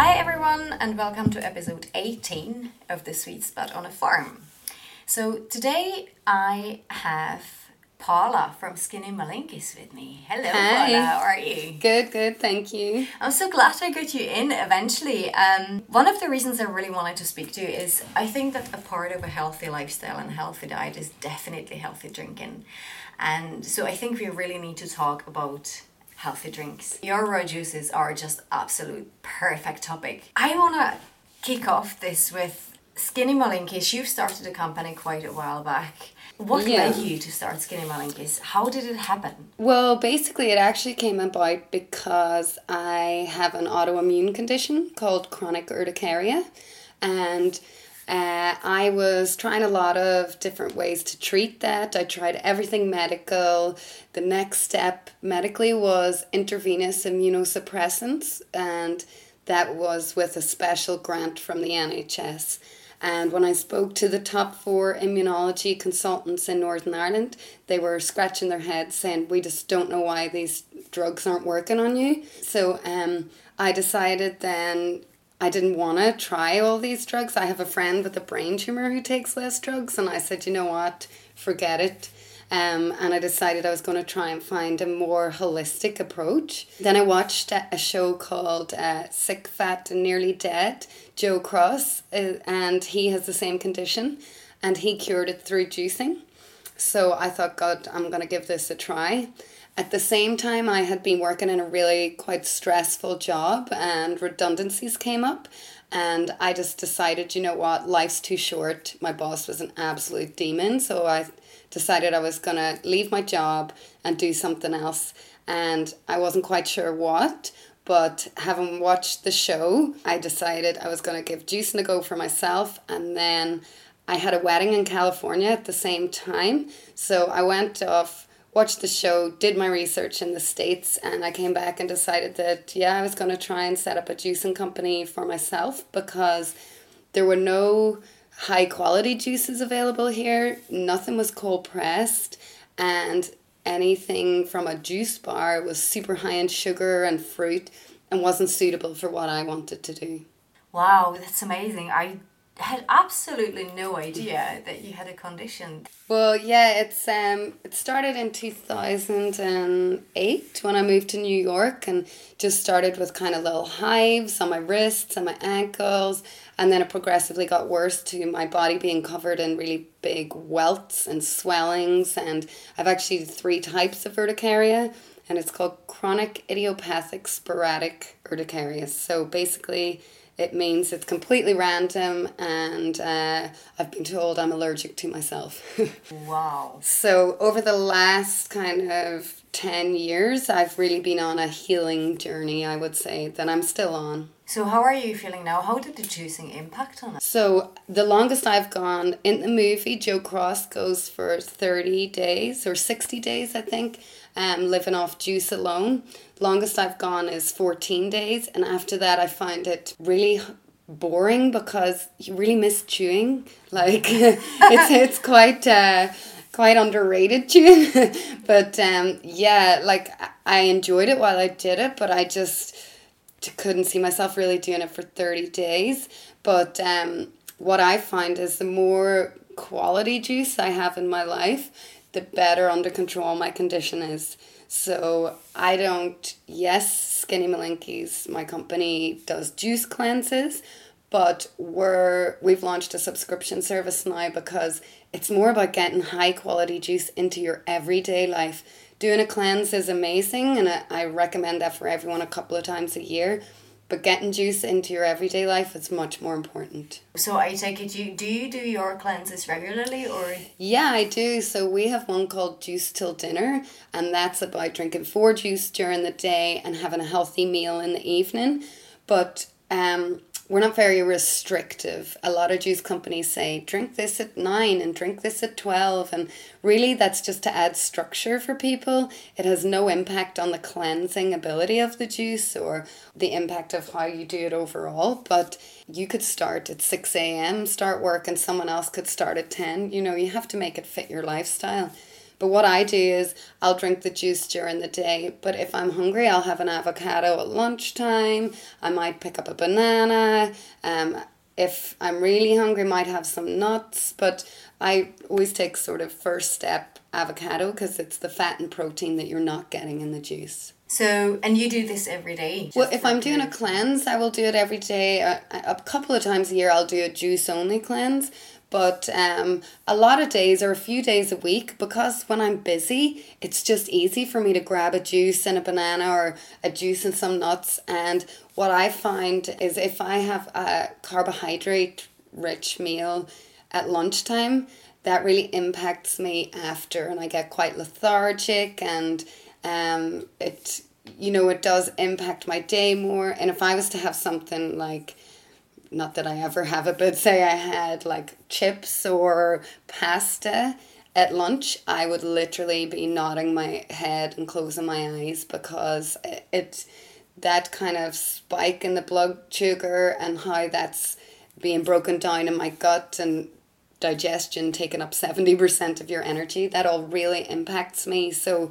Hi everyone, and welcome to episode 18 of the Sweet Spot on a Farm. So today I have Paula from Skinny Malinkys with me. Hello. Hi. Paula, how are you? Good, thank you. I'm so glad I got you in eventually. One of the reasons I really wanted to speak to you is I think that a part of a healthy lifestyle and healthy diet is definitely healthy drinking. And so I think we really need to talk about healthy drinks. Your raw juices are just absolute perfect topic. I want to kick off this with Skinny Malinkys. You've started a company quite a while back. What led you to start Skinny Malinkys? How did it happen? Well, basically it actually came about because I have an autoimmune condition called chronic urticaria, and I was trying a lot of different ways to treat that. I tried everything medical. The next step medically was intravenous immunosuppressants, and that was with a special grant from the NHS. And when I spoke to the top 4 immunology consultants in Northern Ireland, they were scratching their heads saying, we just don't know why these drugs aren't working on you. So I decided then I didn't want to try all these drugs. I have a friend with a brain tumour who takes less drugs, and I said, you know what, forget it. And I decided I was going to try and find a more holistic approach. Then I watched a show called Sick, Fat and Nearly Dead, Joe Cross, and he has the same condition, and he cured it through juicing. So I thought, God, I'm going to give this a try. At the same time, I had been working in a really quite stressful job, and redundancies came up, and I just decided, you know what, life's too short. My boss was an absolute demon, so I decided I was going to leave my job and do something else, and I wasn't quite sure what, but having watched the show, I decided I was going to give juicing a go for myself, and then I had a wedding in California at the same time, so I went off, watched the show, did my research in the States, and I came back and decided that, I was going to try and set up a juicing company for myself because there were no high quality juices available here. Nothing was cold pressed, and anything from a juice bar was super high in sugar and fruit and wasn't suitable for what I wanted to do. Wow, that's amazing. I had absolutely no idea that you had a condition. Well, it's it started in 2008 when I moved to New York, and just started with kind of little hives on my wrists and my ankles, and then it progressively got worse to my body being covered in really big welts and swellings, and I've actually 3 types of urticaria, and it's called chronic idiopathic sporadic urticaria. So basically it means it's completely random, and I've been told I'm allergic to myself. Wow. So over the last kind of 10 years, I've really been on a healing journey, I would say, that I'm still on. So how are you feeling now? How did the juicing impact on it? So the longest I've gone, in the movie, Joe Cross goes for 30 days or 60 days, I think, living off juice alone. Longest I've gone is 14 days, and after that I find it really boring because you really miss chewing. Like it's quite underrated chewing, but I enjoyed it while I did it, but I just couldn't see myself really doing it for 30 days. But what I find is the more quality juice I have in my life, the better under control my condition is. So Skinny Malinkys, my company, does juice cleanses, but we've launched a subscription service now because it's more about getting high quality juice into your everyday life. Doing a cleanse is amazing, and I recommend that for everyone a couple of times a year, but getting juice into your everyday life is much more important. So I take it, do you do your cleanses regularly, or? Yeah, I do. So we have one called Juice Till Dinner, and that's about drinking 4 juice during the day and having a healthy meal in the evening. But we're not very restrictive. A lot of juice companies say, drink this at 9 and drink this at 12. And really, that's just to add structure for people. It has no impact on the cleansing ability of the juice or the impact of how you do it overall. But you could start at 6 a.m., start work, and someone else could start at 10. You have to make it fit your lifestyle. But what I do is I'll drink the juice during the day. But if I'm hungry, I'll have an avocado at lunchtime. I might pick up a banana. If I'm really hungry, I might have some nuts. But I always take sort of first step avocado because it's the fat and protein that you're not getting in the juice. So, and you do this every day? Well, if I'm doing a cleanse, I will do it every day. A couple of times a year, I'll do a juice-only cleanse. But a lot of days or a few days a week, because when I'm busy, it's just easy for me to grab a juice and a banana or a juice and some nuts. And what I find is if I have a carbohydrate-rich meal at lunchtime, that really impacts me after. And I get quite lethargic and it does impact my day more. And if I was to have something like, not that I ever have it, but say I had like chips or pasta at lunch, I would literally be nodding my head and closing my eyes because it's that kind of spike in the blood sugar and how that's being broken down in my gut and digestion taking up 70% of your energy. That all really impacts me. So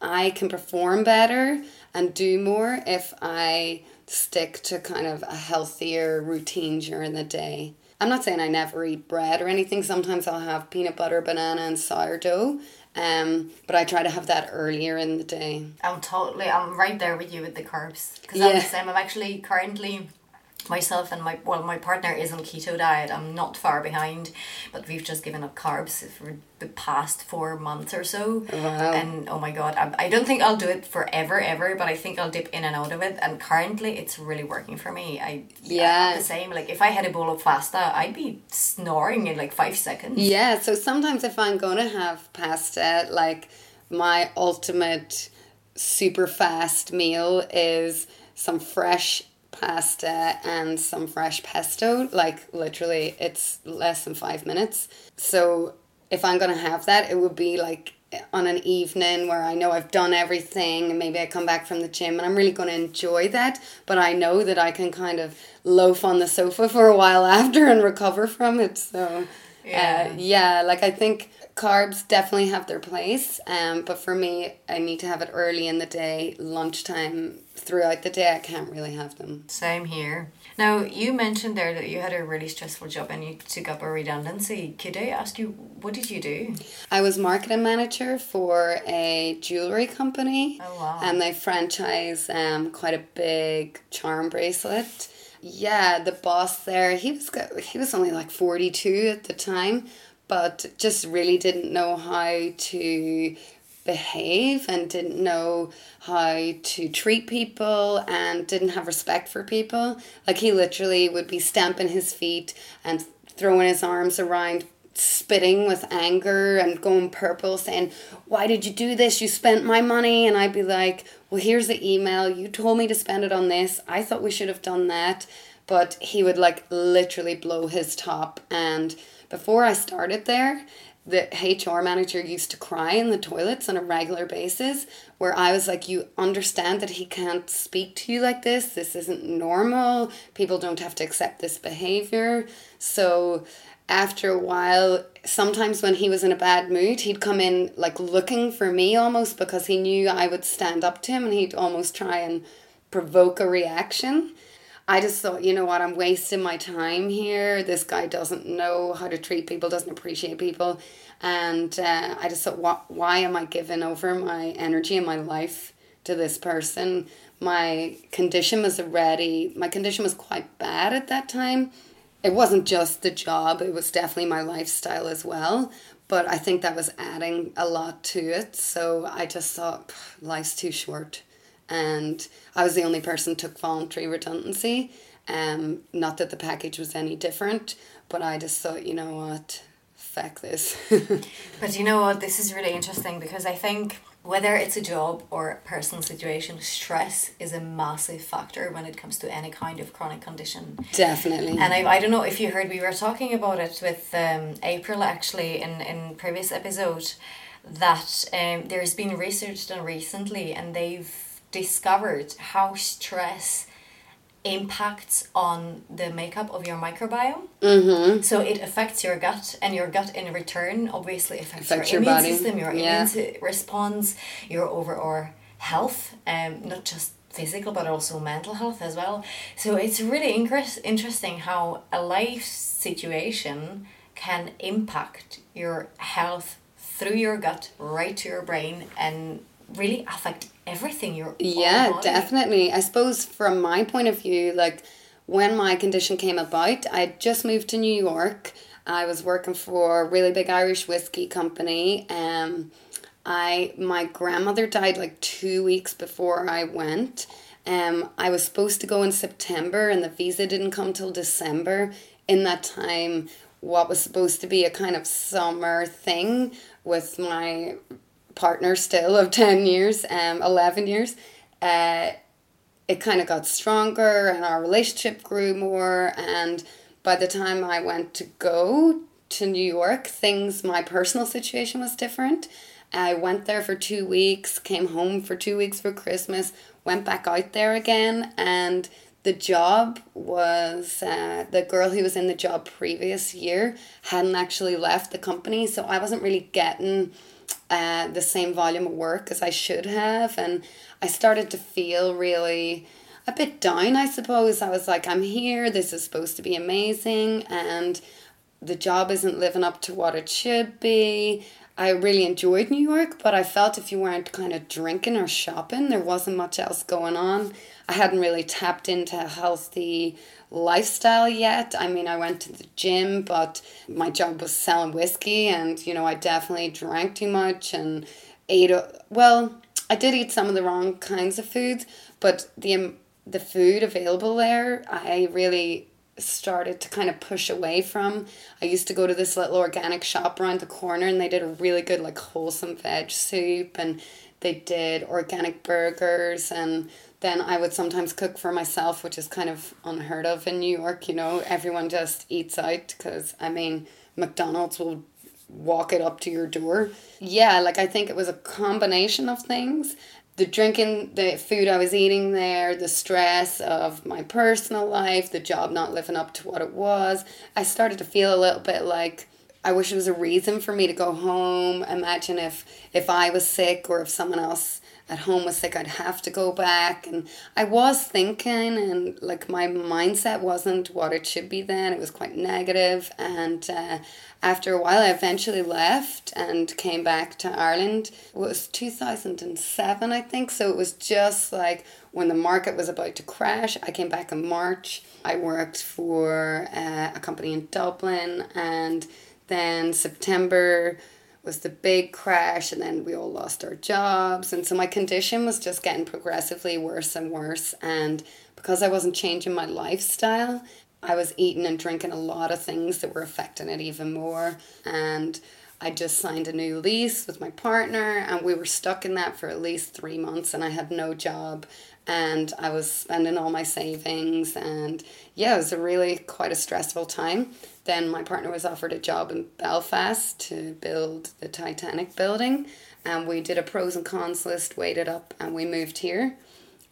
I can perform better and do more if I stick to kind of a healthier routine during the day. I'm not saying I never eat bread or anything. Sometimes I'll have peanut butter, banana and sourdough. But I try to have that earlier in the day. I'm right there with you with the carbs. Because I'm the same. I'm actually currently myself and my partner is on keto diet. I'm not far behind, but we've just given up carbs for the past 4 months or so. Wow. And oh my god, I don't think I'll do it forever ever, but I think I'll dip in and out of it, and currently it's really working for me. I'm the same. Like if I had a bowl of pasta, I'd be snoring in like 5 seconds. Yeah, so sometimes if I'm gonna have pasta, like my ultimate super fast meal is some fresh pasta and some fresh pesto. Like literally it's less than 5 minutes. So if I'm gonna have that, it would be like on an evening where I know I've done everything and maybe I come back from the gym and I'm really gonna enjoy that, but I know that I can kind of loaf on the sofa for a while after and recover from it. So I think carbs definitely have their place, but for me, I need to have it early in the day, lunchtime, throughout the day. I can't really have them. Same here. Now, you mentioned there that you had a really stressful job and you took up a redundancy. Could I ask you, what did you do? I was marketing manager for a jewellery company. Oh, wow. And they franchise quite a big charm bracelet. Yeah, the boss there, he was only like 42 at the time, but just really didn't know how to behave and didn't know how to treat people and didn't have respect for people. Like he literally would be stamping his feet and throwing his arms around, spitting with anger and going purple, saying, "Why did you do this? You spent my money." And I'd be like, "Well, here's the email. You told me to spend it on this. I thought we should have done that." But he would like literally blow his top. And before I started there, the HR manager used to cry in the toilets on a regular basis, where I was like, "You understand that he can't speak to you like this? This isn't normal. People don't have to accept this behavior." So after a while, sometimes when he was in a bad mood, he'd come in like looking for me almost, because he knew I would stand up to him and he'd almost try and provoke a reaction. I just thought, you know what, I'm wasting my time here. This guy doesn't know how to treat people, doesn't appreciate people. And I just thought, why am I giving over my energy and my life to this person? My condition was quite bad at that time. It wasn't just the job, it was definitely my lifestyle as well. But I think that was adding a lot to it. So I just thought, life's too short. And I was the only person who took voluntary redundancy. Not that the package was any different, but I just thought, you know what, fuck this. But you know what, this is really interesting, because I think whether it's a job or a personal situation, stress is a massive factor when it comes to any kind of chronic condition. Definitely. And I don't know if you heard, we were talking about it with April actually in previous episode, that there's been research done recently and they've discovered how stress impacts on the makeup of your microbiome. Mm-hmm. So it affects your gut, and your gut in return obviously affects your immune system, your immune response, your overall health, not just physical but also mental health as well. So it's really interesting how a life situation can impact your health through your gut right to your brain and really affect everything you're definitely. I suppose from my point of view, like when my condition came about, I just moved to New York. I was working for a really big Irish whiskey company. My grandmother died like 2 weeks before I went. I was supposed to go in September and the visa didn't come till December. In that time, what was supposed to be a kind of summer thing with my partner still of 10 years, 11 years, it kind of got stronger and our relationship grew more. And by the time I went to go to New York, my personal situation was different. I went there for 2 weeks, came home for 2 weeks for Christmas, went back out there again, and the job was, the girl who was in the job previous year hadn't actually left the company, so I wasn't really getting the same volume of work as I should have, and I started to feel really a bit down, I suppose. I was like, I'm here, this is supposed to be amazing, and the job isn't living up to what it should be. I really enjoyed New York, but I felt if you weren't kind of drinking or shopping, there wasn't much else going on. I hadn't really tapped into a healthy lifestyle yet. I mean, I went to the gym, but my job was selling whiskey, and, you know, I definitely drank too much and ate, well, I did eat some of the wrong kinds of foods, but the food available there, I really started to kind of push away from. I used to go to this little organic shop around the corner and they did a really good like wholesome veg soup and they did organic burgers, and then I would sometimes cook for myself, which is kind of unheard of in New York, you know, everyone just eats out because, I mean, McDonald's will walk it up to your door. Yeah, like I think it was a combination of things. The drinking, the food I was eating there, the stress of my personal life, the job not living up to what it was. I started to feel a little bit like I wish there was a reason for me to go home. Imagine if I was sick or if someone else at home was sick, I'd have to go back. And I was thinking, and like my mindset wasn't what it should be then. It was quite negative. And after a while, I eventually left and came back to Ireland. It was 2007, I think. So it was just like when the market was about to crash. I came back in March. I worked for a company in Dublin. And then September was the big crash. And then we all lost our jobs. And so my condition was just getting progressively worse and worse. And because I wasn't changing my lifestyle, I was eating and drinking a lot of things that were affecting it even more. And I just signed a new lease with my partner and we were stuck in that for at least 3 months and I had no job and I was spending all my savings, and yeah, it was quite a stressful time. Then my partner was offered a job in Belfast to build the Titanic building, and we did a pros and cons list, weighed it up, and we moved here.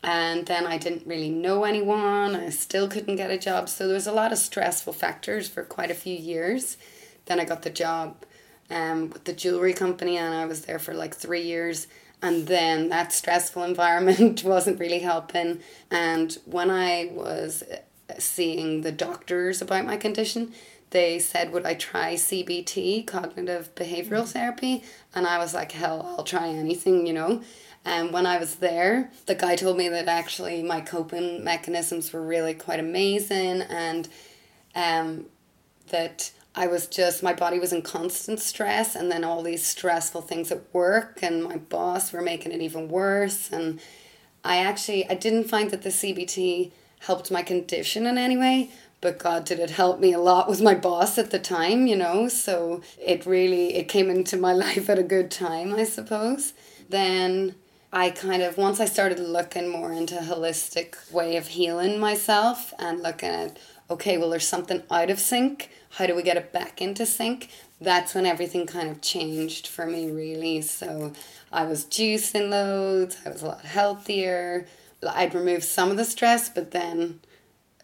And then I didn't really know anyone. I still couldn't get a job. So there was a lot of stressful factors for quite a few years. Then I got the job with the jewellery company and I was there for like 3 years. And then that stressful environment wasn't really helping. And when I was seeing the doctors about my condition, they said, would I try CBT, cognitive behavioural therapy? And I was like, hell, I'll try anything, you know. And when I was there, the guy told me that actually my coping mechanisms were really quite amazing, and that my body was in constant stress, and then all these stressful things at work and my boss were making it even worse. And I didn't find that the CBT helped my condition in any way, but God, did it help me a lot with my boss at the time, you know. So it came into my life at a good time, I suppose. Then I once I started looking more into a holistic way of healing myself and looking at, okay, well, there's something out of sync. How do we get it back into sync? That's when everything kind of changed for me, really. So I was juicing loads. I was a lot healthier. I'd removed some of the stress, but then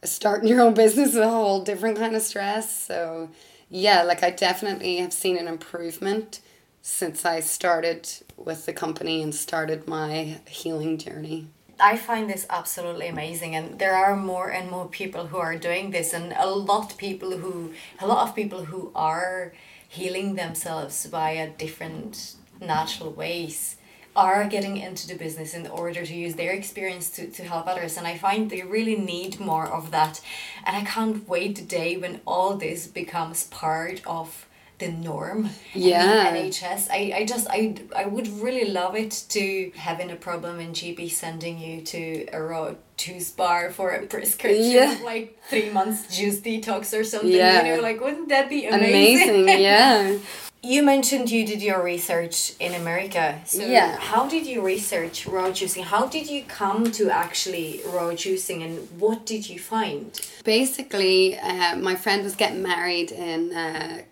starting your own business is a whole different kind of stress. So yeah, like I definitely have seen an improvement since I started with the company and started my healing journey. I find this absolutely amazing, and there are more and more people who are doing this, and a lot of people who are healing themselves via different natural ways are getting into the business in order to use their experience to help others, and I find they really need more of that. And I can't wait the day when all this becomes part of the norm. Yeah. In the NHS. I would really love it to having a problem in GP sending you to a road 2 bar for a prescription, yeah, like 3 months juice detox or something. Yeah. You know, like, wouldn't that be amazing? Yeah. You mentioned you did your research in America. So yeah. How did you research raw juicing? How did you come to actually raw juicing, and what did you find? Basically, my friend was getting married in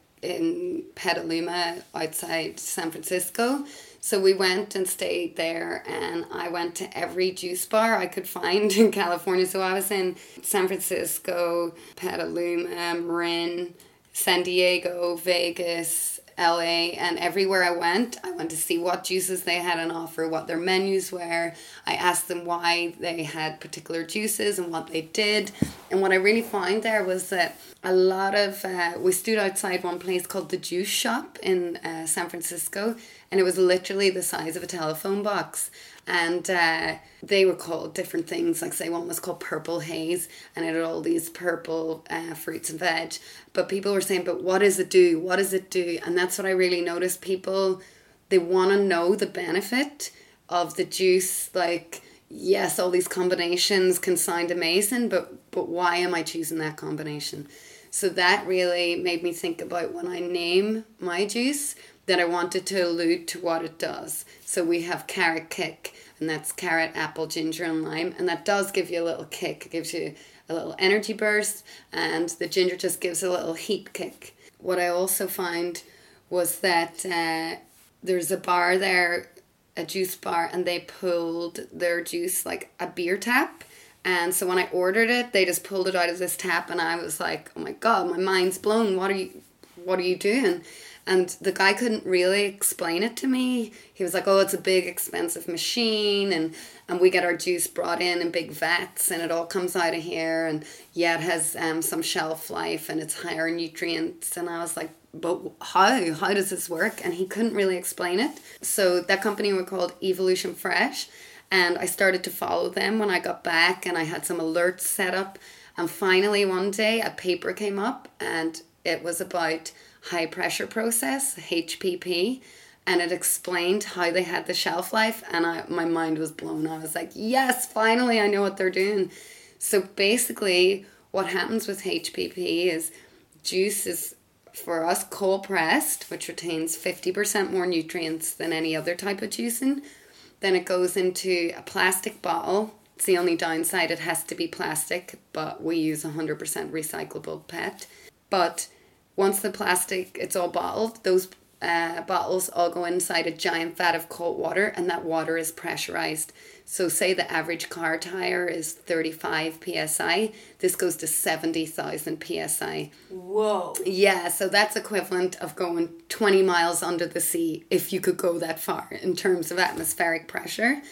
Petaluma outside San Francisco, so we went and stayed there, and I went to every juice bar I could find in California. So I was in San Francisco, Petaluma, Marin, San Diego, Vegas, LA, and everywhere I went to see what juices they had on offer, what their menus were. I asked them why they had particular juices and what they did, and what I really found there was that a lot of we stood outside one place called the Juice Shop in San Francisco, and it was literally the size of a telephone box, and they were called different things. Like, say one was called Purple Haze, and it had all these purple fruits and veg, but people were saying, but what does it do? And that's what I really noticed. People, they want to know the benefit of the juice. Like, yes, all these combinations can sound amazing, but why am I choosing that combination? So that really made me think about, when I name my juice, that I wanted to allude to what it does. So we have Carrot Kick, and that's carrot, apple, ginger, and lime, and that does give you a little kick. It gives you a little energy burst, and the ginger just gives a little heat kick. What I also found was that there's a bar there, a juice bar, and they pulled their juice like a beer tap. And so when I ordered it, they just pulled it out of this tap, and I was like, oh my God, my mind's blown. What are you doing? And the guy couldn't really explain it to me. He was like, oh, it's a big, expensive machine, and we get our juice brought in big vats, and it all comes out of here, and yeah, it has some shelf life, and it's higher in nutrients. And I was like, but how does this work? And he couldn't really explain it. So that company were called Evolution Fresh, and I started to follow them when I got back, and I had some alerts set up. And finally, one day, a paper came up, and it was about high pressure process, HPP, and it explained how they had the shelf life, and my mind was blown. I was like, yes, finally I know what they're doing. So basically what happens with HPP is juice is, for us, cold pressed, which retains 50% more nutrients than any other type of juicing. Then it goes into a plastic bottle. It's the only downside, it has to be plastic, but we use 100% recyclable PET. But once the plastic, it's all bottled, those bottles all go inside a giant vat of cold water, and that water is pressurized. So say the average car tire is 35 PSI, this goes to 70,000 PSI. Whoa. Yeah, so that's equivalent of going 20 miles under the sea, if you could go that far, in terms of atmospheric pressure.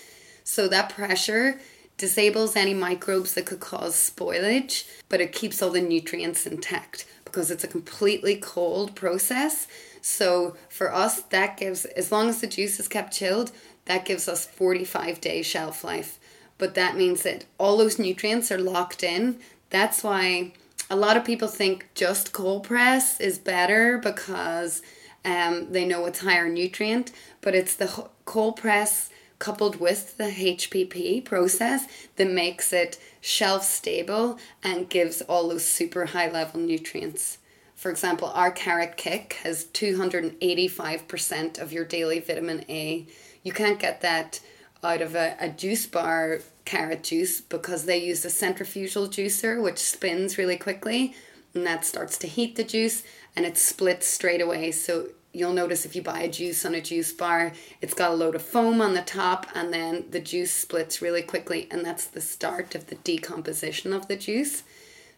So that pressure disables any microbes that could cause spoilage, but it keeps all the nutrients intact, because it's a completely cold process. So for us, that gives, as long as the juice is kept chilled, that gives us 45-day shelf life. But that means that all those nutrients are locked in. That's why a lot of people think just cold press is better, because they know it's higher nutrient, but it's the cold press coupled with the HPP process that makes it shelf stable and gives all those super high level nutrients. For example, our Carrot Kick has 285% of your daily vitamin A. You can't get that out of a juice bar, carrot juice, because they use a centrifugal juicer which spins really quickly, and that starts to heat the juice, and it splits straight away. So you'll notice if you buy a juice on a juice bar, it's got a load of foam on the top, and then the juice splits really quickly, and that's the start of the decomposition of the juice.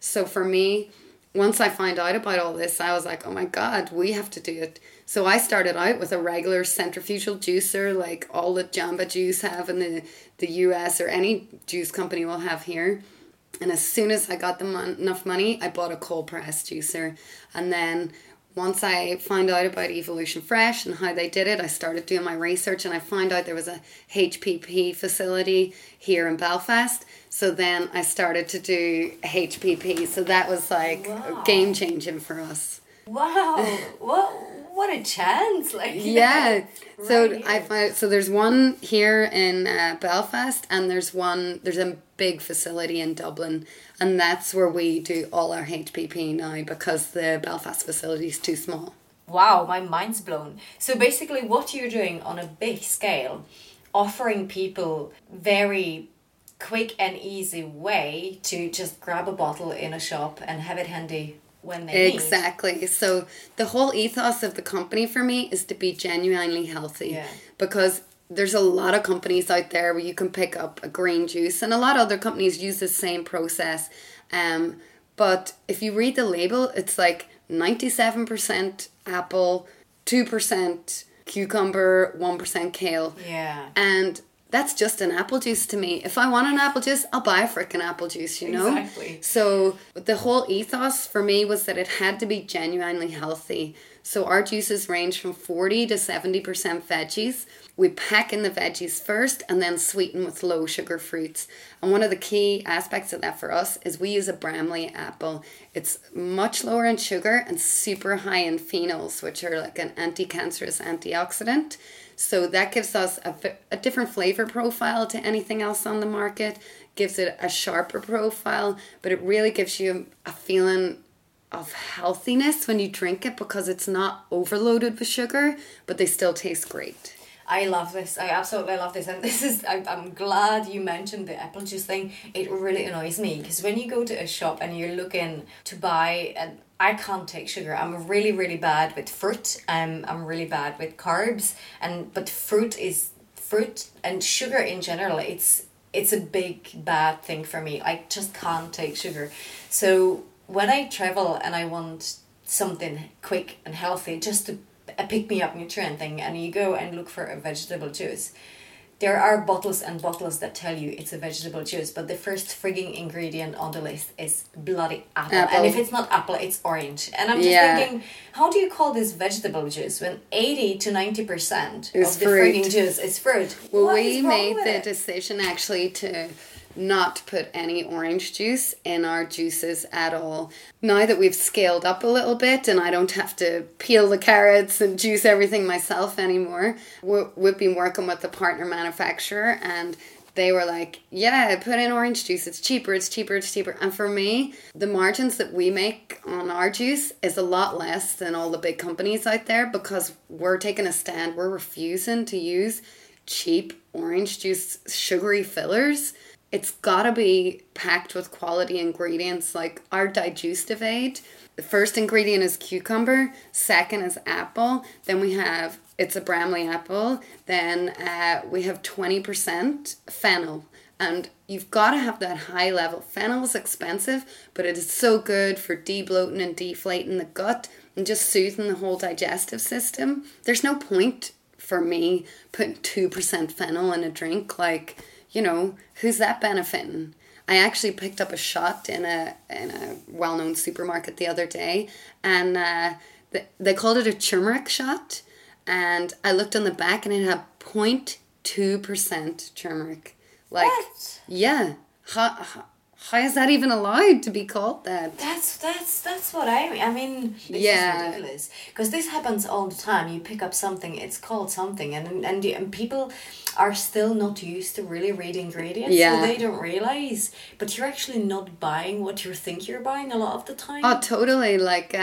So for me, once I found out about all this, I was like, oh my God, we have to do it. So I started out with a regular centrifugal juicer, like all the Jamba Juice have in the US, or any juice company will have here. And as soon as I got enough money, I bought a cold press juicer. And then once I found out about Evolution Fresh and how they did it, I started doing my research and I found out there was a HPP facility here in Belfast. So then I started to do HPP. So that was like game changing for us. Wow. What a chance. Right so here. There's one here in Belfast and there's a big facility in Dublin, and that's where we do all our HPP now because the Belfast facility is too small. Wow, my mind's blown. So basically what you're doing on a big scale, offering people very quick and easy way to just grab a bottle in a shop and have it handy when they need. So the whole ethos of the company for me is to be genuinely healthy, because there's a lot of companies out there where you can pick up a green juice, and a lot of other companies use the same process. But if you read the label, it's like 97% apple, 2% cucumber, 1% kale. Yeah. And that's just an apple juice to me. If I want an apple juice, I'll buy a freaking apple juice, you know? Exactly. So the whole ethos for me was that it had to be genuinely healthy. So our juices range from 40 to 70% veggies. We pack in the veggies first and then sweeten with low sugar fruits. And one of the key aspects of that for us is we use a Bramley apple. It's much lower in sugar and super high in phenols, which are like an anti-cancerous antioxidant. So that gives us a different flavor profile to anything else on the market. Gives it a sharper profile, but it really gives you a feeling of healthiness when you drink it because it's not overloaded with sugar, but they still taste great. I love this. I absolutely love this. And this is, I'm glad you mentioned the apple juice thing. It really annoys me because when you go to a shop and you're looking to buy, and I can't take sugar. I'm really, really bad with fruit. I'm really bad with carbs. But fruit is fruit, and sugar in general, it's a big bad thing for me. I just can't take sugar. So when I travel and I want something quick and healthy, just to a pick-me-up nutrient thing, and you go and look for a vegetable juice, there are bottles and bottles that tell you it's a vegetable juice, but the first frigging ingredient on the list is bloody apple. And if it's not apple, it's orange. And I'm just thinking, how do you call this vegetable juice when 80 to 90% of the frigging juice is fruit? Well, we made the decision actually to not put any orange juice in our juices at all. Now that we've scaled up a little bit and I don't have to peel the carrots and juice everything myself anymore, we've been working with the partner manufacturer and they were like, yeah, put in orange juice. It's cheaper. And for me, the margins that we make on our juice is a lot less than all the big companies out there because we're taking a stand. We're refusing to use cheap orange juice sugary fillers. It's gotta be packed with quality ingredients. Like our digestive aid, the first ingredient is cucumber, second is apple, then we have, it's a Bramley apple, then we have 20% fennel. And you've got to have that high level. Fennel is expensive, but it is so good for debloating and deflating the gut and just soothing the whole digestive system. There's no point for me putting 2% fennel in a drink. Like, you know, who's that benefiting? I actually picked up a shot in a well-known supermarket the other day, and they called it a turmeric shot, and I looked on the back and it had 0.2% turmeric. Like, what? Yeah. How is that even allowed to be called that? That's what I mean. I mean, this is ridiculous. Because this happens all the time. You pick up something, it's called something, and people are still not used to really read ingredients, so they don't realise. But you're actually not buying what you think you're buying a lot of the time. Oh, totally. Like,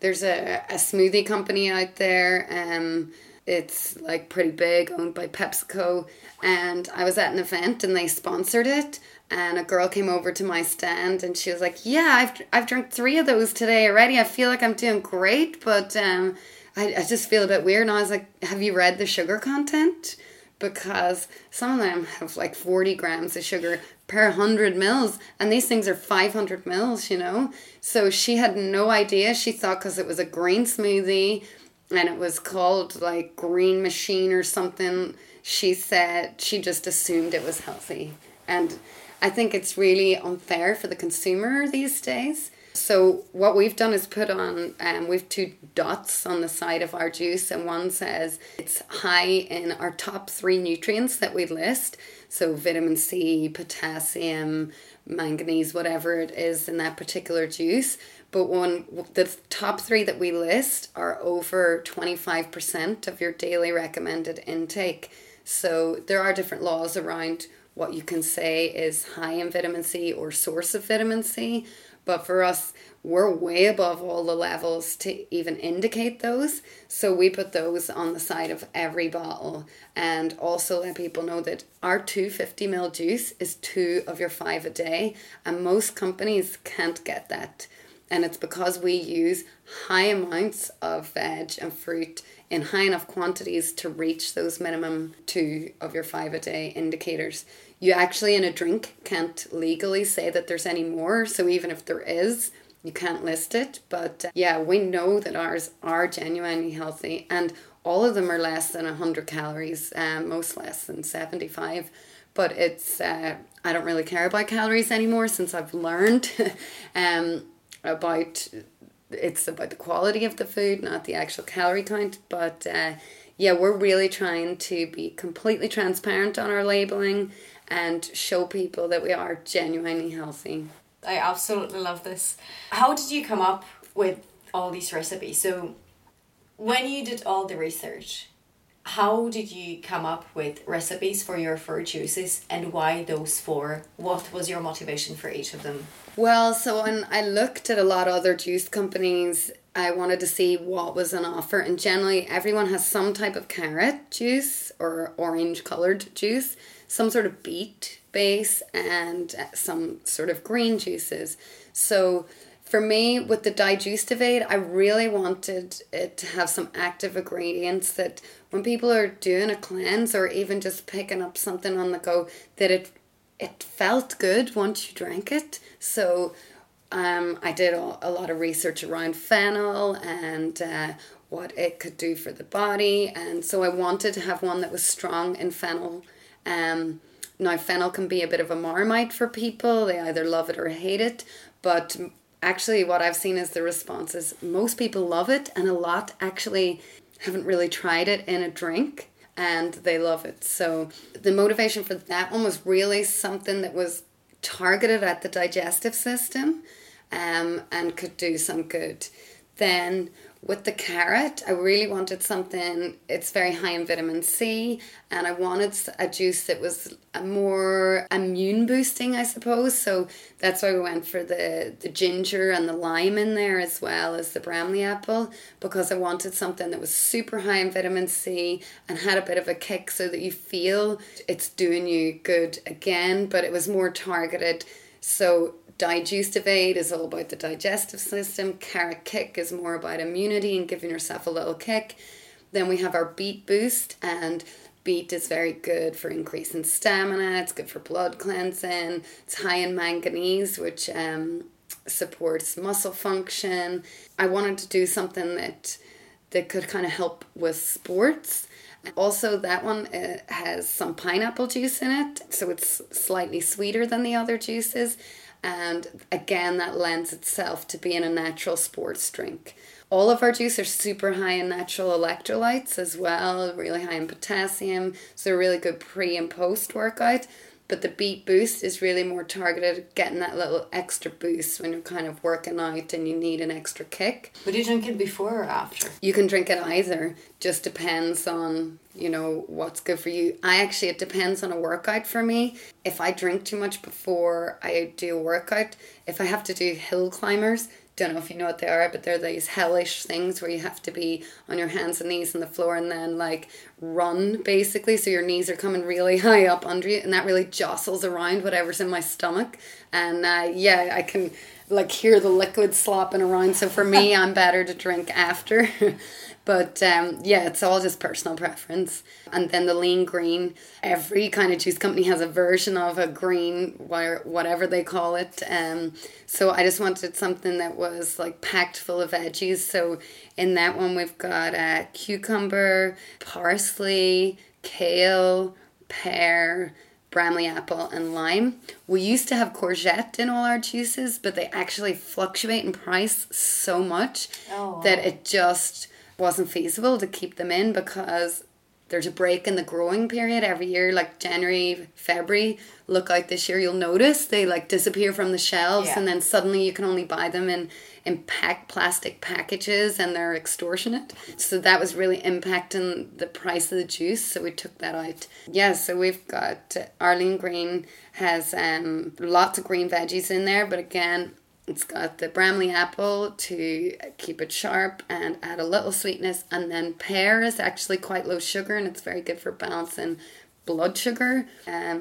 there's a smoothie company out there, it's like pretty big, owned by PepsiCo, and I was at an event and they sponsored it, and a girl came over to my stand and she was like, yeah, I've drunk 3 of those today already, I feel like I'm doing great, but I just feel a bit weird. And I was like, have you read the sugar content? because some of them have like 40 grams of sugar per 100 mils, and these things are 500 mils, you know. So she had no idea. She thought because it was a green smoothie and it was called like Green Machine or something, she said she just assumed it was healthy. And I think it's really unfair for the consumer these days. So what we've done is put on, we've two dots on the side of our juice, and one says it's high in our top three nutrients that we list. So vitamin C, potassium, manganese, whatever it is in that particular juice. But one, the top three that we list are over 25% of your daily recommended intake. So there are different laws around what you can say is high in vitamin C or source of vitamin C. But for us, we're way above all the levels to even indicate those. So we put those on the side of every bottle, and also let people know that our 250ml juice is 2 of your 5 a day. And most companies can't get that. And it's because we use high amounts of veg and fruit in high enough quantities to reach those minimum 2 of your 5 a day indicators. You actually in a drink can't legally say that there's any more. So even if there is, you can't list it. But yeah, we know that ours are genuinely healthy, and all of them are less than 100 calories, most less than 75. But it's, I don't really care about calories anymore since I've learned about it's about the quality of the food, not the actual calorie count. But yeah, we're really trying to be completely transparent on our labeling and show people that we are genuinely healthy. I absolutely love this. How did you come up with all these recipes? So when you did all the research, how did you come up with recipes for your 4 juices, and why those 4? What was your motivation for each of them? Well, so when I looked at a lot of other juice companies, I wanted to see what was on offer. And generally, everyone has some type of carrot juice or orange-coloured juice, some sort of beet base, and some sort of green juices. So for me, with the digestivate, I really wanted it to have some active ingredients that when people are doing a cleanse or even just picking up something on the go, that it felt good once you drank it. So I did a lot of research around fennel and what it could do for the body. And so I wanted to have one that was strong in fennel. Now fennel can be a bit of a marmite for people. They either love it or hate it. But actually what I've seen is the response is most people love it, and a lot actually haven't really tried it in a drink and they love it. So the motivation for that one was really something that was targeted at the digestive system and could do some good. Then with the carrot, I really wanted something, it's very high in vitamin C, and I wanted a juice that was more immune boosting, I suppose. So that's why we went for the ginger and the lime in there, as well as the Bramley apple, because I wanted something that was super high in vitamin C and had a bit of a kick so that you feel it's doing you good again, but it was more targeted. So digestivate is all about the digestive system. Carrot kick is more about immunity and giving yourself a little kick. Then we have our beet boost, and beet is very good for increasing stamina. It's good for blood cleansing. It's high in manganese, which supports muscle function. I wanted to do something that could kind of help with sports. Also, that one has some pineapple juice in it, so it's slightly sweeter than the other juices. And again, that lends itself to being a natural sports drink. All of our juices are super high in natural electrolytes as well, really high in potassium. So they're really good pre and post workout. But the beet boost is really more targeted at getting that little extra boost when you're kind of working out and you need an extra kick. Would you drink it before or after? You can drink it either. Just depends on, you know, what's good for you. It depends on a workout for me. If I drink too much before I do a workout, if I have to do hill climbers, don't know if you know what they are, but they're these hellish things where you have to be on your hands and knees on the floor and then like run basically. So your knees are coming really high up under you, and that really jostles around whatever's in my stomach. And yeah, I can like hear the liquid slopping around. So for me, I'm better to drink after. But yeah, it's all just personal preference. And then the lean green, every kind of juice company has a version of a green, whatever they call it. So I just wanted something that was like packed full of veggies. So in that one, we've got cucumber, parsley, kale, pear, Bramley apple, and lime. We used to have courgette in all our juices, but they actually fluctuate in price so much that it just wasn't feasible to keep them in, because there's a break in the growing period every year, like January, February. Look out this year, you'll notice they like disappear from the shelves, and then suddenly you can only buy them in plastic packages, and they're extortionate. So that was really impacting the price of the juice, so we took that out. Yeah, so we've got Arlene Green has lots of green veggies in there, but again, it's got the Bramley apple to keep it sharp and add a little sweetness. And then pear is actually quite low sugar, and it's very good for balancing blood sugar.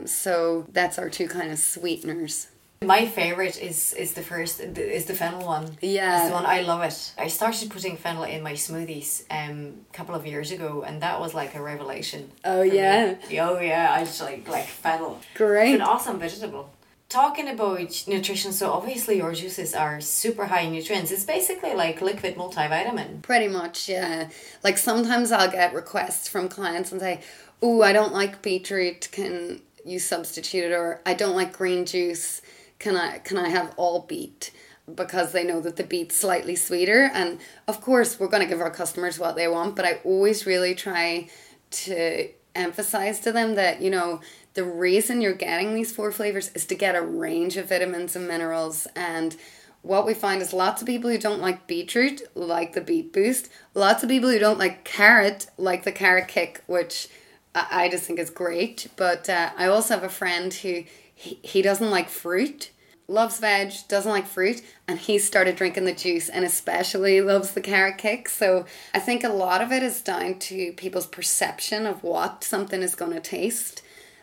So that's our two kind of sweeteners. My favorite is the fennel one. Yeah, it's the one I love it. I started putting fennel in my smoothies a couple of years ago, and that was like a revelation. Oh yeah. Me. Oh yeah, I just like fennel. Great. It's an awesome vegetable. Talking about nutrition, so obviously your juices are super high in nutrients. It's basically like liquid multivitamin. Pretty much, yeah. Like sometimes I'll get requests from clients and say, oh, I don't like beetroot, can you substitute it? Or I don't like green juice, can I have all beet? Because they know that the beet's slightly sweeter. And of course, we're going to give our customers what they want, but I always really try to emphasize to them that, you know, the reason you're getting these four flavors is to get a range of vitamins and minerals. And what we find is lots of people who don't like beetroot like the beet boost. Lots of people who don't like carrot like the carrot kick, which I just think is great. But I also have a friend who he doesn't like fruit, loves veg, doesn't like fruit, and he started drinking the juice and especially loves the carrot cake. So I think a lot of it is down to people's perception of what something is going to taste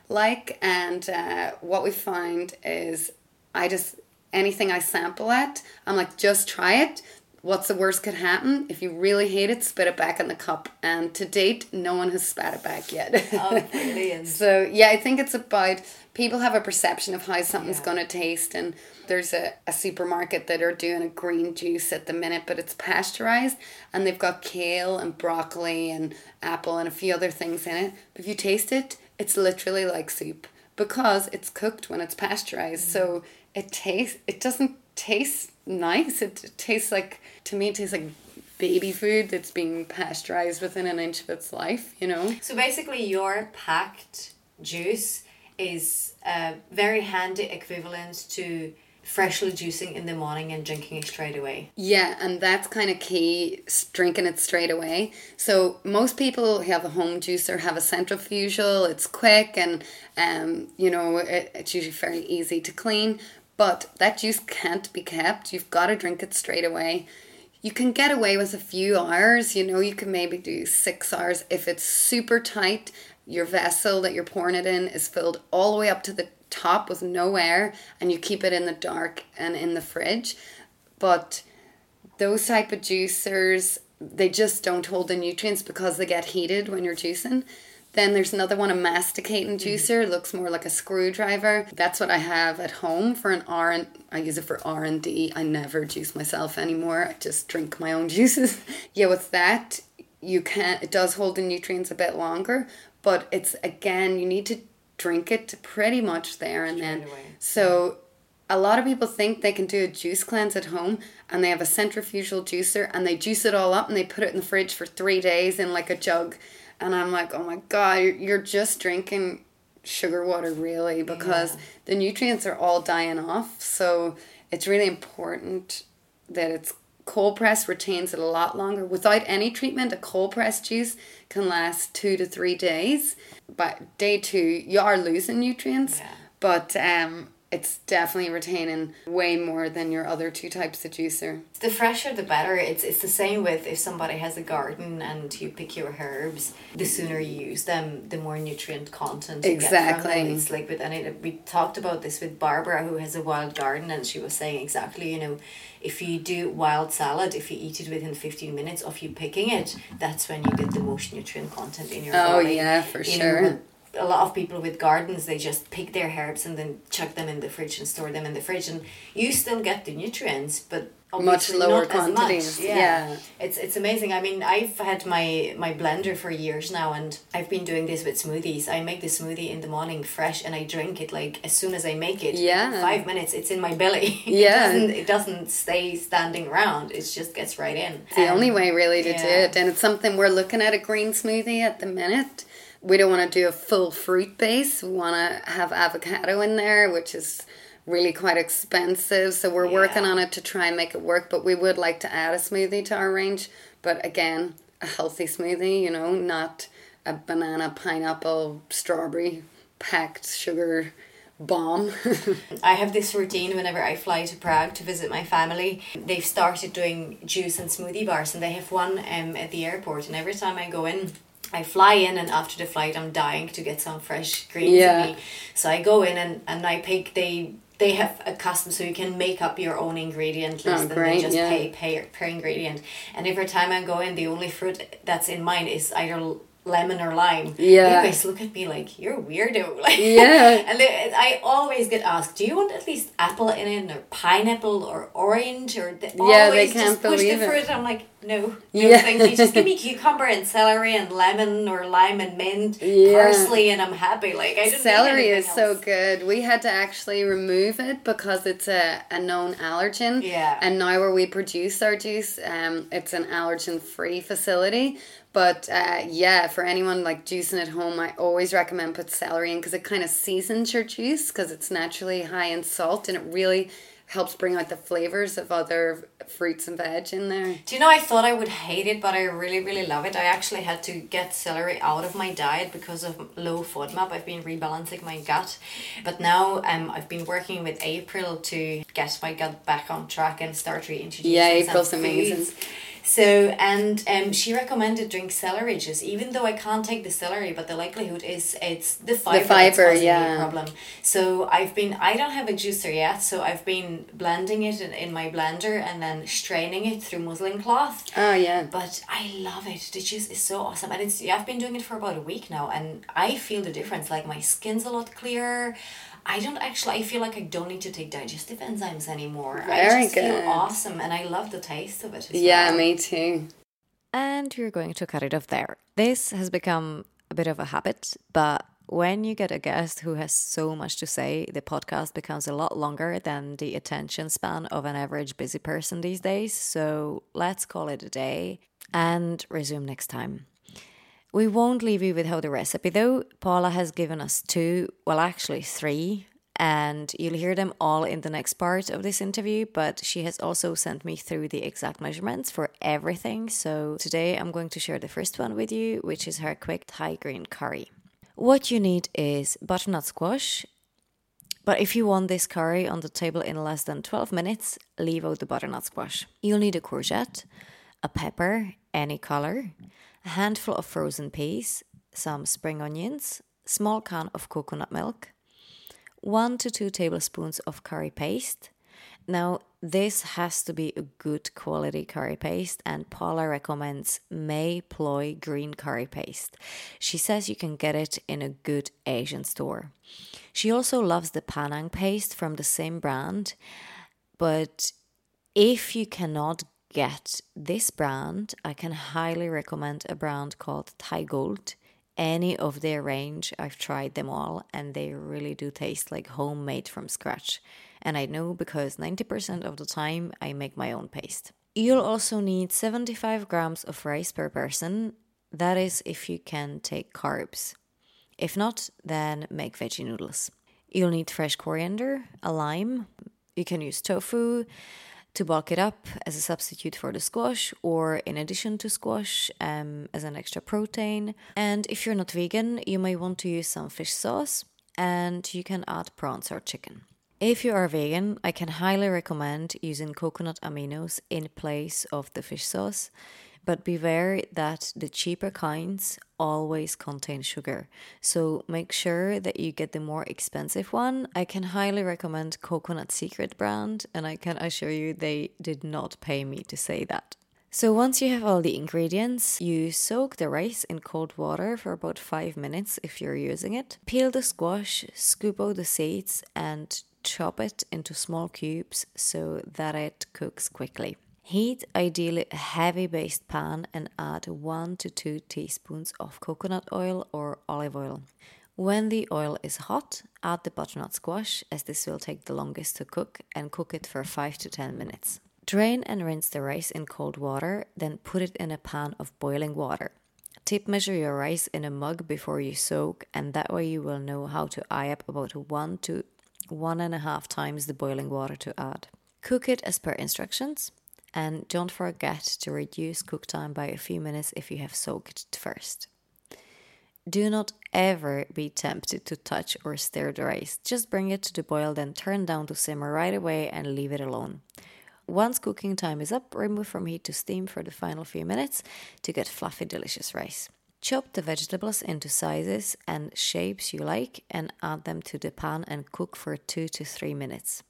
like. And what we find is anything I sample at, I'm like, just try it. What's the worst could happen? If you really hate it, spit it back in the cup. And to date, no one has spat it back yet. Oh, brilliant. So yeah, I think it's about people have a perception of how something's going to taste. And there's a supermarket that are doing a green juice at the minute, but it's pasteurized. And they've got kale and broccoli and apple and a few other things in it. But if you taste it, it's literally like soup because it's cooked when it's pasteurized. Mm. So it doesn't taste nice. It tastes like, to me, it tastes like baby food that's being pasteurized within an inch of its life, you know. So basically your packed juice is a very handy equivalent to freshly juicing in the morning and drinking it straight away. Yeah, and that's kind of key, drinking it straight away. So most people have a home juicer, have a centrifugal, it's quick and, you know, it's usually fairly easy to clean. But that juice can't be kept. You've got to drink it straight away. You can get away with a few hours. You know, you can maybe do 6 hours. If it's super tight, your vessel that you're pouring it in is filled all the way up to the top with no air, and you keep it in the dark and in the fridge. But those type of juicers, they just don't hold the nutrients because they get heated when you're juicing. Then there's another one, a masticating juicer. Mm-hmm. Looks more like a screwdriver. That's what I have at home for an R, and I use it for R&D. I never juice myself anymore. I just drink my own juices. Yeah, with that, it does hold the nutrients a bit longer, but it's, again, you need to drink it pretty much there and then. So a lot of people think they can do a juice cleanse at home, and they have a centrifugal juicer, and they juice it all up, and they put it in the fridge for 3 days in like a jug. And I'm like, oh my God, you're just drinking sugar water, really, because the nutrients are all dying off. So it's really important that it's cold press retains it a lot longer. Without any treatment, a cold press juice can last 2 to 3 days. By day 2, you are losing nutrients. Yeah. But it's definitely retaining way more than your other two types of juicer. The fresher the better. It's the same with if somebody has a garden and you pick your herbs, the sooner you use them, the more nutrient content you get from them. It's like with any, we talked about this with Barbara, who has a wild garden, and she was saying exactly, you know, if you do wild salad, if you eat it within 15 minutes of you picking it, that's when you get the most nutrient content in your body. Oh yeah, for sure. A lot of people with gardens, they just pick their herbs and then chuck them in the fridge and store them in the fridge, and you still get the nutrients, but much lower quantities. Yeah. It's amazing. I mean, I've had my blender for years now, and I've been doing this with smoothies. I make the smoothie in the morning fresh, and I drink it like as soon as I make it. Yeah. 5 minutes, it's in my belly. Yeah. It doesn't stay standing around. It just gets right in. It's the only way really to do it, and it's something we're looking at, a green smoothie at the minute. We don't want to do a full fruit base. We want to have avocado in there, which is really quite expensive. So we're working on it to try and make it work. But we would like to add a smoothie to our range. But again, a healthy smoothie, you know, not a banana, pineapple, strawberry packed sugar bomb. I have this routine whenever I fly to Prague to visit my family. They've started doing juice and smoothie bars, and they have one at the airport. And every time I go in, I fly in, and after the flight I'm dying to get some fresh greens in me. So I go in and I pick, they have a custom, so you can make up your own ingredient list, and they just pay per ingredient. And every time I go in, the only fruit that's in mine is either lemon or lime. Yeah. They guys look at me like, you're a weirdo. Like, yeah. And I always get asked, do you want at least apple in it, or pineapple, or orange? Or they can't just push the fruit. I'm like, no, thank you. Just give me cucumber and celery and lemon or lime and mint, parsley, and I'm happy. Like, I don't celery is else. So good. We had to actually remove it because it's a known allergen. Yeah. And now where we produce our juice, it's an allergen-free facility. But for anyone like juicing at home, I always recommend put celery in, because it kind of seasons your juice, because it's naturally high in salt, and it really helps bring out the flavors of other fruits and veg in there. Do you know, I thought I would hate it, but I really, really love it. I actually had to get celery out of my diet because of low FODMAP. I've been rebalancing my gut. But now I've been working with April to get my gut back on track and start reintroducing April's amazing. Foods. So, and she recommended drink celery juice, even though I can't take the celery, but the likelihood is it's the fiber that's causing me a problem. So I don't have a juicer yet, so I've been blending it in my blender and then straining it through muslin cloth. Oh, yeah. But I love it. The juice is so awesome. And I've been doing it for about a week now, and I feel the difference. Like, my skin's a lot clearer. I feel like I don't need to take digestive enzymes anymore. I just feel awesome, and I love the taste of it as well. Yeah, me too. And we're going to cut it off there. This has become a bit of a habit, but when you get a guest who has so much to say, the podcast becomes a lot longer than the attention span of an average busy person these days. So let's call it a day and resume next time. We won't leave you without a recipe, though. Paula has given us 3, and you'll hear them all in the next part of this interview, but she has also sent me through the exact measurements for everything, so today I'm going to share the first one with you, which is her quick Thai green curry. What you need is butternut squash, but if you want this curry on the table in less than 12 minutes, leave out the butternut squash. You'll need a courgette, a pepper, any color, a handful of frozen peas, some spring onions, small can of coconut milk, 1 to 2 tablespoons of curry paste. Now, this has to be a good quality curry paste, and Paula recommends May Ploy green curry paste. She says you can get it in a good Asian store. She also loves the Panang paste from the same brand, but if you cannot get this brand, I can highly recommend a brand called Thai Gold. Any of their range, I've tried them all, and they really do taste like homemade from scratch. And I know because 90% of the time I make my own paste. You'll also need 75 grams of rice per person. That is if you can take carbs. If not, then make veggie noodles. You'll need fresh coriander, a lime. You can use tofu to bulk it up as a substitute for the squash, or in addition to squash, as an extra protein. And if you're not vegan, you may want to use some fish sauce, and you can add prawns or chicken. If you are vegan, I can highly recommend using coconut aminos in place of the fish sauce, but beware that the cheaper kinds always contain sugar, so make sure that you get the more expensive one. I can highly recommend Coconut Secret brand, and I can assure you they did not pay me to say that. So once you have all the ingredients, you soak the rice in cold water for about 5 minutes if you're using it. Peel the squash, scoop out the seeds and chop it into small cubes so that it cooks quickly. Heat ideally a heavy based pan and add 1 to 2 teaspoons of coconut oil or olive oil. When the oil is hot, add the butternut squash, as this will take the longest to cook, and cook it for 5 to 10 minutes. Drain and rinse the rice in cold water, then put it in a pan of boiling water. Tape measure your rice in a mug before you soak, and that way you will know how to eye up about 1 to 1.5 times the boiling water to add. Cook it as per instructions, and don't forget to reduce cook time by a few minutes if you have soaked it first. Do not ever be tempted to touch or stir the rice. Just bring it to the boil, then turn down to simmer right away and leave it alone. Once cooking time is up, remove from heat to steam for the final few minutes to get fluffy, delicious rice. Chop the vegetables into sizes and shapes you like and add them to the pan and cook for 2 to 3 minutes.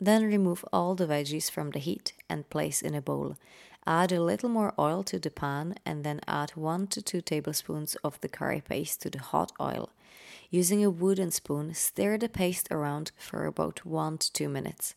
Then remove all the veggies from the heat and place in a bowl. Add a little more oil to the pan and then add 1 to 2 tablespoons of the curry paste to the hot oil. Using a wooden spoon, stir the paste around for about 1 to 2 minutes.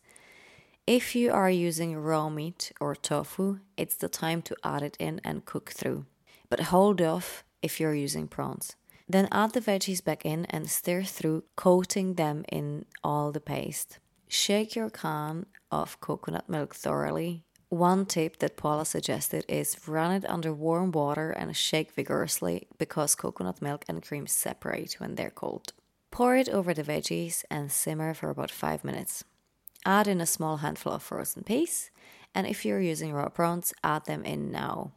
If you are using raw meat or tofu, it's the time to add it in and cook through. But hold off if you're using prawns. Then add the veggies back in and stir through, coating them in all the paste. Shake your can of coconut milk thoroughly. One tip that Paula suggested is run it under warm water and shake vigorously, because coconut milk and cream separate when they're cold. Pour it over the veggies and simmer for about 5 minutes. Add in a small handful of frozen peas, and if you're using raw prawns, add them in now.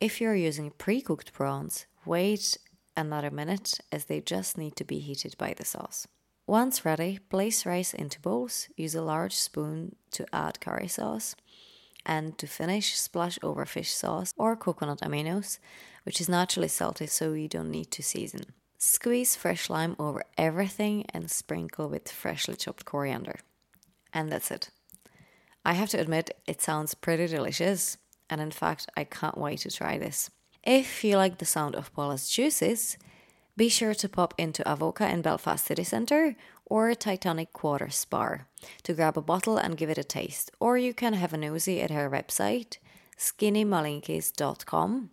If you're using pre-cooked prawns, wait another minute, as they just need to be heated by the sauce. Once ready, place rice into bowls, use a large spoon to add curry sauce, and to finish, splash over fish sauce or coconut aminos, which is naturally salty, so you don't need to season. Squeeze fresh lime over everything and sprinkle with freshly chopped coriander. And that's it. I have to admit, it sounds pretty delicious, and in fact, I can't wait to try this. If you like the sound of Paula's juices, be sure to pop into Avoca in Belfast City Centre or Titanic Quarters Bar to grab a bottle and give it a taste. Or you can have a nosy at her website, skinnymalinkys.com.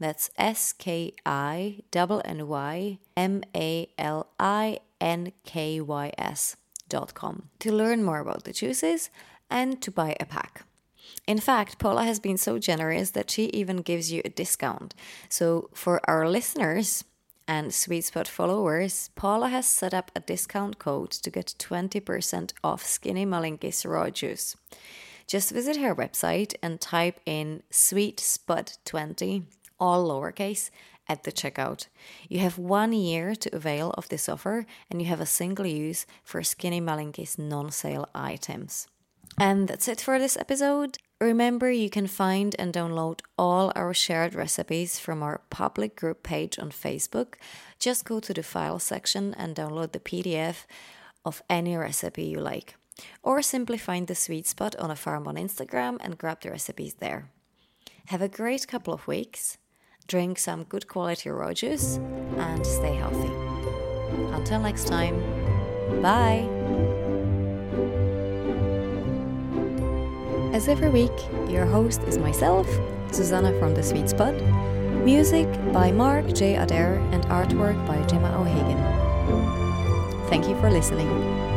That's SKINNYMALINKYS.com to learn more about the juices and to buy a pack. In fact, Paula has been so generous that she even gives you a discount. So for our listeners and Sweet Spot followers, Paula has set up a discount code to get 20% off Skinny Malinkys raw juice. Just visit her website and type in SweetSpot20, all lowercase, at the checkout. You have 1 year to avail of this offer, and you have a single use for Skinny Malinkys non-sale items. And that's it for this episode. Remember, you can find and download all our shared recipes from our public group page on Facebook. Just go to the file section and download the PDF of any recipe you like. Or simply find the Sweet Spot on a farm on Instagram and grab the recipes there. Have a great couple of weeks. Drink some good quality raw juice and stay healthy. Until next time, bye! As every week, your host is myself, Susanna from The Sweet Spot. Music by Mark J Adair and artwork by Gemma O'Hagan. Thank you for listening.